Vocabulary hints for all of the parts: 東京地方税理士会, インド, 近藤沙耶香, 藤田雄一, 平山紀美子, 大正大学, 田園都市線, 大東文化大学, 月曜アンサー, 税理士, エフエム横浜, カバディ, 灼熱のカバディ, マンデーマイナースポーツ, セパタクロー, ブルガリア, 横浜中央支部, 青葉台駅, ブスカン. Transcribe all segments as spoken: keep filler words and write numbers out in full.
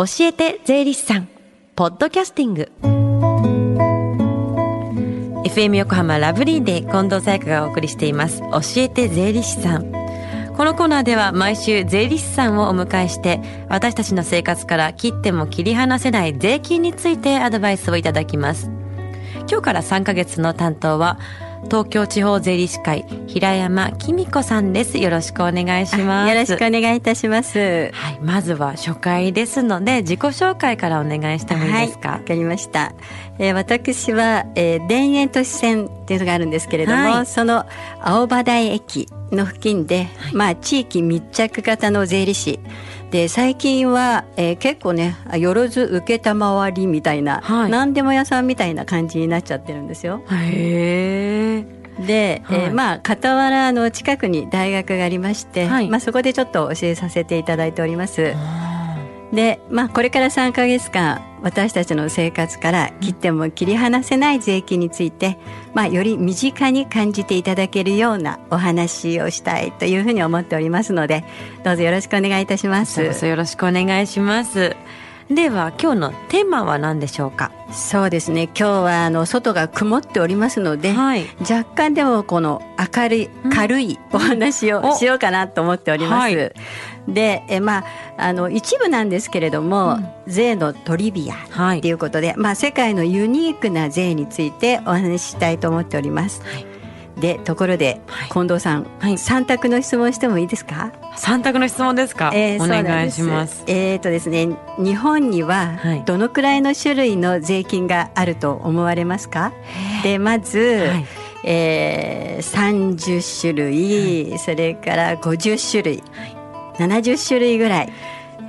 教えて税理士さんポッドキャスティング エフエム 横浜ラブリーで近藤沙耶香がお送りしています。教えて税理士さん。このコーナーでは毎週税理士さんをお迎えして私たちの生活から切っても切り離せない税金についてアドバイスをいただきます。今日からさんかげつの担当は東京地方税理士会平山紀美子さんです。よろしくお願いします。よろしくお願いいたします、はい、まずは初回ですので自己紹介からお願いしてもいいですか。はい、わかりました、えー、私は、えー、田園都市線っていうのがあるんですけれども、はい、その青葉台駅の付近で、はい、まあ地域密着型の税理士で最近は、えー、結構ねよろず受けたまわりみたいな、はい、何でも屋さんみたいな感じになっちゃってるんですよ。へー。で、はい、えー、まあ傍らの近くに大学がありまして、はい、まあ、そこでちょっと教えさせていただいております。で、まあ、これからさんかげつかん私たちの生活から切っても切り離せない税金について、まあ、より身近に感じていただけるようなお話をしたいというふうに思っておりますので、どうぞよろしくお願いいたします。どうぞよろしくお願いします。では今日のテーマは何でしょうか。そうですね、今日はあの外が曇っておりますので、はい、若干でもこの明るい、うん、軽いお話をしようかなと思っております、はい、でえ、まあ、あの一部なんですけれども、うん、税のトリビアっていうことで、はい、まあ、世界のユニークな税についてお話ししたいと思っております、はい、でところで近藤さん、はい、さん択の質問してもいいですか。さん択の質問ですか、えー、お願いします。えーとですね、日本にはどのくらいの種類の税金があると思われますか。はい、でまず、はい、えー、さんじゅっしゅるい、はい、それからごじゅっしゅるい、はい、ななじゅっしゅるいぐらい。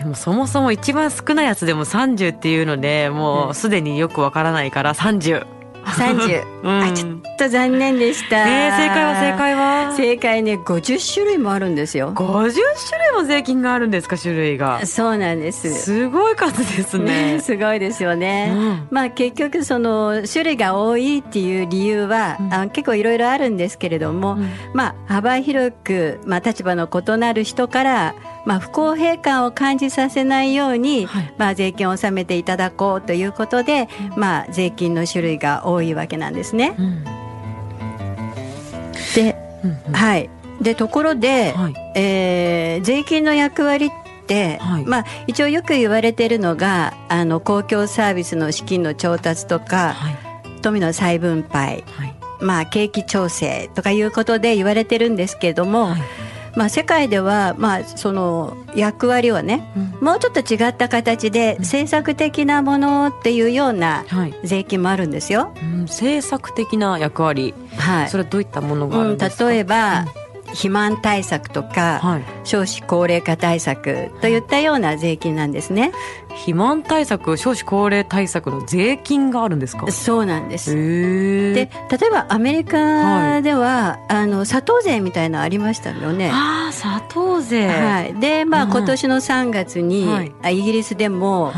でもそもそも一番少ないやつでもさんじゅうっていうのでもうすでによくわからないからさんじゅう、うんさんじゅう、うん、あちょっと残念でした、ね、正解は正解は正解ねごじゅっしゅるいもあるんですよ。ごじゅっしゅるいも税金があるんですか。種類が。そうなんです。すごい数ですね、ね、すごいですよね、うん、まあ結局その種類が多いっていう理由は、うん、あ結構いろいろあるんですけれども、うん、まあ幅広く、まあ、立場の異なる人から、まあ、不公平感を感じさせないように、はい、まあ、税金を納めていただこうということで、うん、まあ税金の種類が多い多いわけなんですね、うん、で、うんうん、はい、でところで、はい、えー、税金の役割って、はい、まあ、一応よく言われているのがあの公共サービスの資金の調達とか、はい、富の再分配、はい、まあ、景気調整とかいうことで言われてるんですけれども、はい、まあ、世界では、まあ、その役割をね、うん、もうちょっと違った形で政策的なものっていうような税金もあるんですよ、はい、うん、政策的な役割、はい、それはどういったものがあるんですか。うん、例えば、うん、肥満対策とか、はい、少子高齢化対策といったような税金なんですね。肥満対策、少子高齢対策の税金があるんですか。そうなんです。で、例えばアメリカでは、はい、あの砂糖税みたいなのありましたよね。あ、砂糖税、はい、で、まあ、うん、今年のさんがつに、はい、イギリスでも、はい、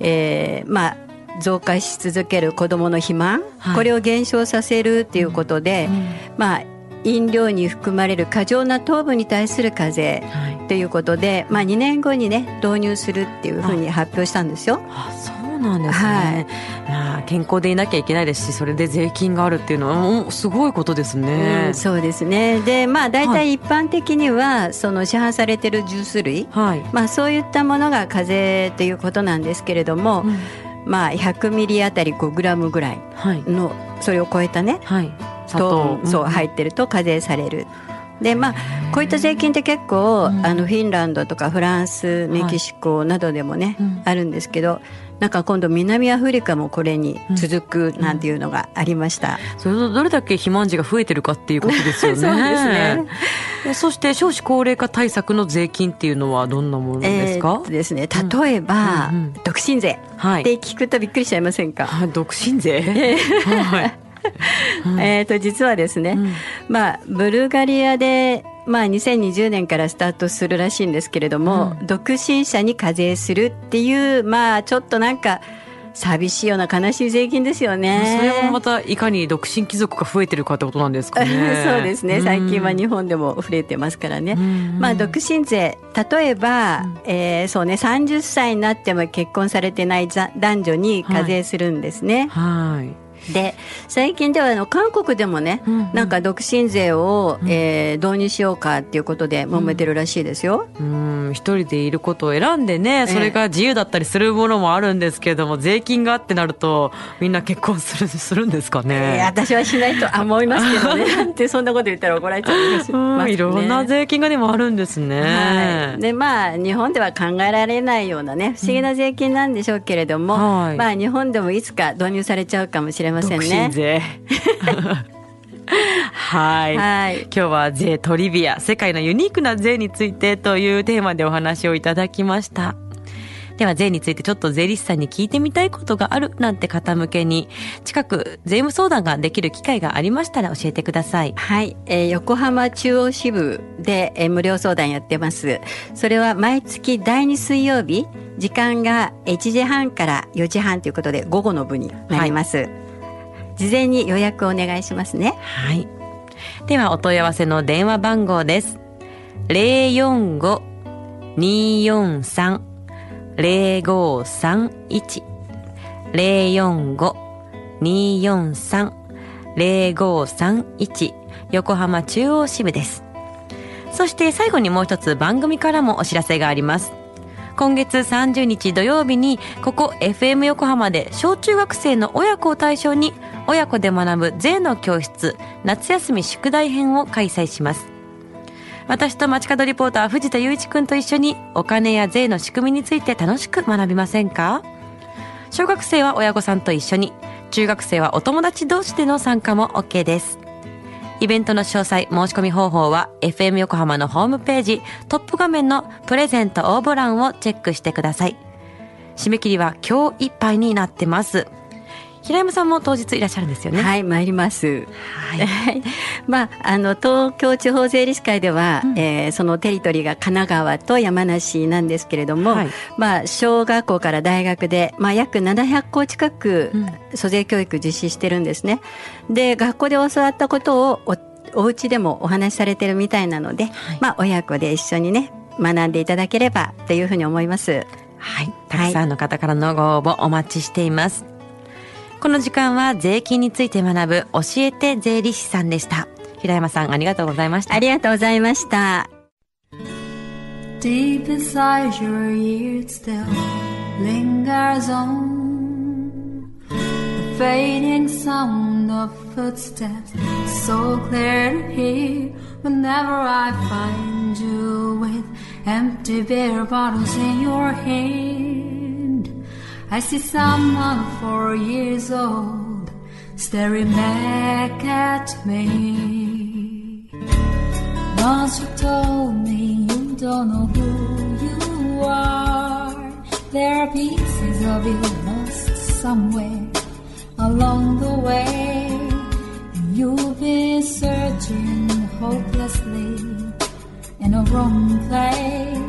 えー、まあ増加し続ける子どもの肥満、はい、これを減少させるということで、うんうん、まあ飲料に含まれる過剰な糖分に対する課税ということで、はい、まあ、にねんごにね導入するっていうふうに発表したんですよ。ああ、そうなんですね、はい、健康でいなきゃいけないですし、それで税金があるっていうのはすごいことですね、うん、そうですね。で、まあ、大体一般的には、はい、その市販されてるジュース類、はい、まあ、そういったものが課税ということなんですけれども、うん、まあ、ひゃくミリあたりごグラムぐらいの、はい、それを超えたね、はい、とそう入ってると課税される。で、まあ、こういった税金って結構、うん、あのフィンランドとかフランス、メキシコなどでもね、はい、うん、あるんですけど、なんか今度南アフリカもこれに続くなんていうのがありました、うんうん、それとどれだけ肥満児が増えてるかっていうことですよね。そうですね。そして少子高齢化対策の税金っていうのはどんなものですか。えーっとですね、例えば、うんうんうん、独身税って聞くとびっくりしちゃいませんか、はい、独身税、えー、はい、えーと実はですね、うん、まあ、ブルガリアで、まあ、にせんにじゅうねんからスタートするらしいんですけれども、うん、独身者に課税するっていう、まあ、ちょっとなんか寂しいような悲しい税金ですよね。それもまたいかに独身貴族が増えてるかってことなんですかね。そうですね、最近は日本でも増えてますからね。まあ、独身税、例えば、えーそうね、さんじゅっさいになっても結婚されてない男女に課税するんですね。はいはい。で最近ではあの韓国でもね、うんうん、なんか独身税を、うんえー、導入しようかっていうことで揉めてるらしいですよ。うん、一人でいることを選んでね、それが自由だったりするものもあるんですけども、えー、税金がってなるとみんな結婚する、するんですかね。えー、私はしないと思いますけどねってそんなこと言ったら怒られちゃうんですよ、ね。うん、いろんな税金がでもあるんですね。はい。でまあ日本では考えられないようなね不思議な税金なんでしょうけれども、うんはい、まあ日本でもいつか導入されちゃうかもしれない独身税はい、はい、今日は税トリビア、世界のユニークな税についてというテーマでお話をいただきました。では税についてちょっと税理士さんに聞いてみたいことがあるなんて方向けに、近く税務相談ができる機会がありましたら教えてください。はい、えー、横浜中央支部で、えー、無料相談やってます。それは毎月だいに水曜日、時間がいちじはんからよじはんということで午後の部になります。はい、事前に予約をお願いしますね。はい。ではお問い合わせの電話番号です。ゼロよんご にーよんさん ゼロごーさんいち ゼロよんご にーよんさん ゼロごーさんいち 横浜中央支部です。そして最後にもう一つ番組からもお知らせがあります。今月さんじゅうにち土曜日にここ エフエム 横浜で小中学生の親子を対象に親子で学ぶ税の教室夏休み宿題編を開催します。私と街角リポーター藤田雄一くんと一緒にお金や税の仕組みについて楽しく学びませんか。小学生は親御さんと一緒に、中学生はお友達同士での参加も OK です。イベントの詳細、申し込み方法は エフエム 横浜のホームページトップ画面のプレゼント応募欄をチェックしてください。締め切りは今日いっぱいになってます。平山さんも当日いらっしゃるんですよね。はい、参ります。はいまあ、あの東京地方税理士会では、うんえー、そのテリトリーが神奈川と山梨なんですけれども、はいまあ、小学校から大学で、まあ、約ななひゃっこう近く租税教育実施してるんですね。で学校で教わったことをお、お家でもお話しされてるみたいなので、はいまあ、親子で一緒にね学んでいただければというふうに思います。はい、たくさんの方からのご応募お待ちしています。この時間は税金について学ぶ教えて税理士さんでした。平山さんありがとうございました。ありがとうございました。 Deep inside your ears still lingers on the fading sound of footsteps so clear to hear whenever I find you with empty beer bottles in your hand I see someone four years old staring back at me. Once you told me you don't know who you are. There are pieces of you lost somewhere along the way. And you've been searching hopelessly in a wrong place.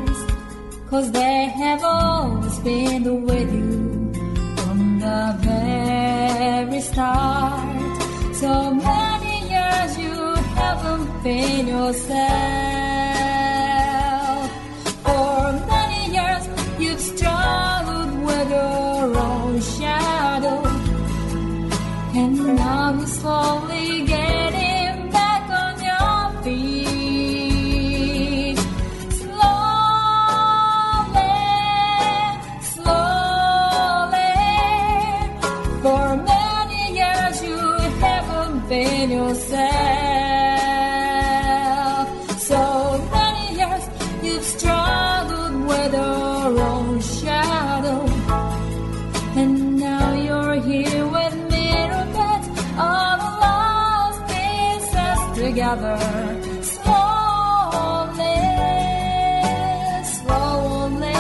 Cause they have always been with you.The very start. So many years you haven't been yourself. For many years you've struggled with your own shadow. And now you're slowly getting back on your feet. Slowly, slowly.For many years you haven't been yourself. So many years you've struggled with your own shadow. And now you're here with me to put all the lost pieces together. Slowly, slowly.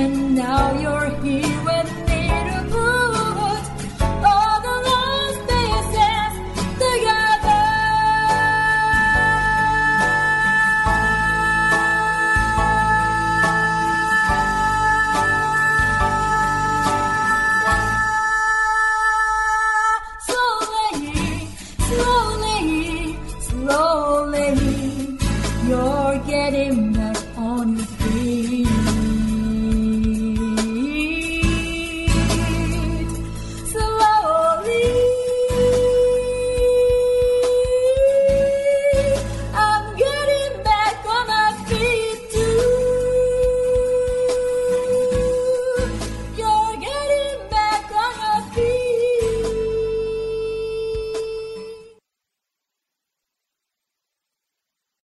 And now you're here with me to put all the lost pieces together. Slowly, slowly, slowly, you're getting me.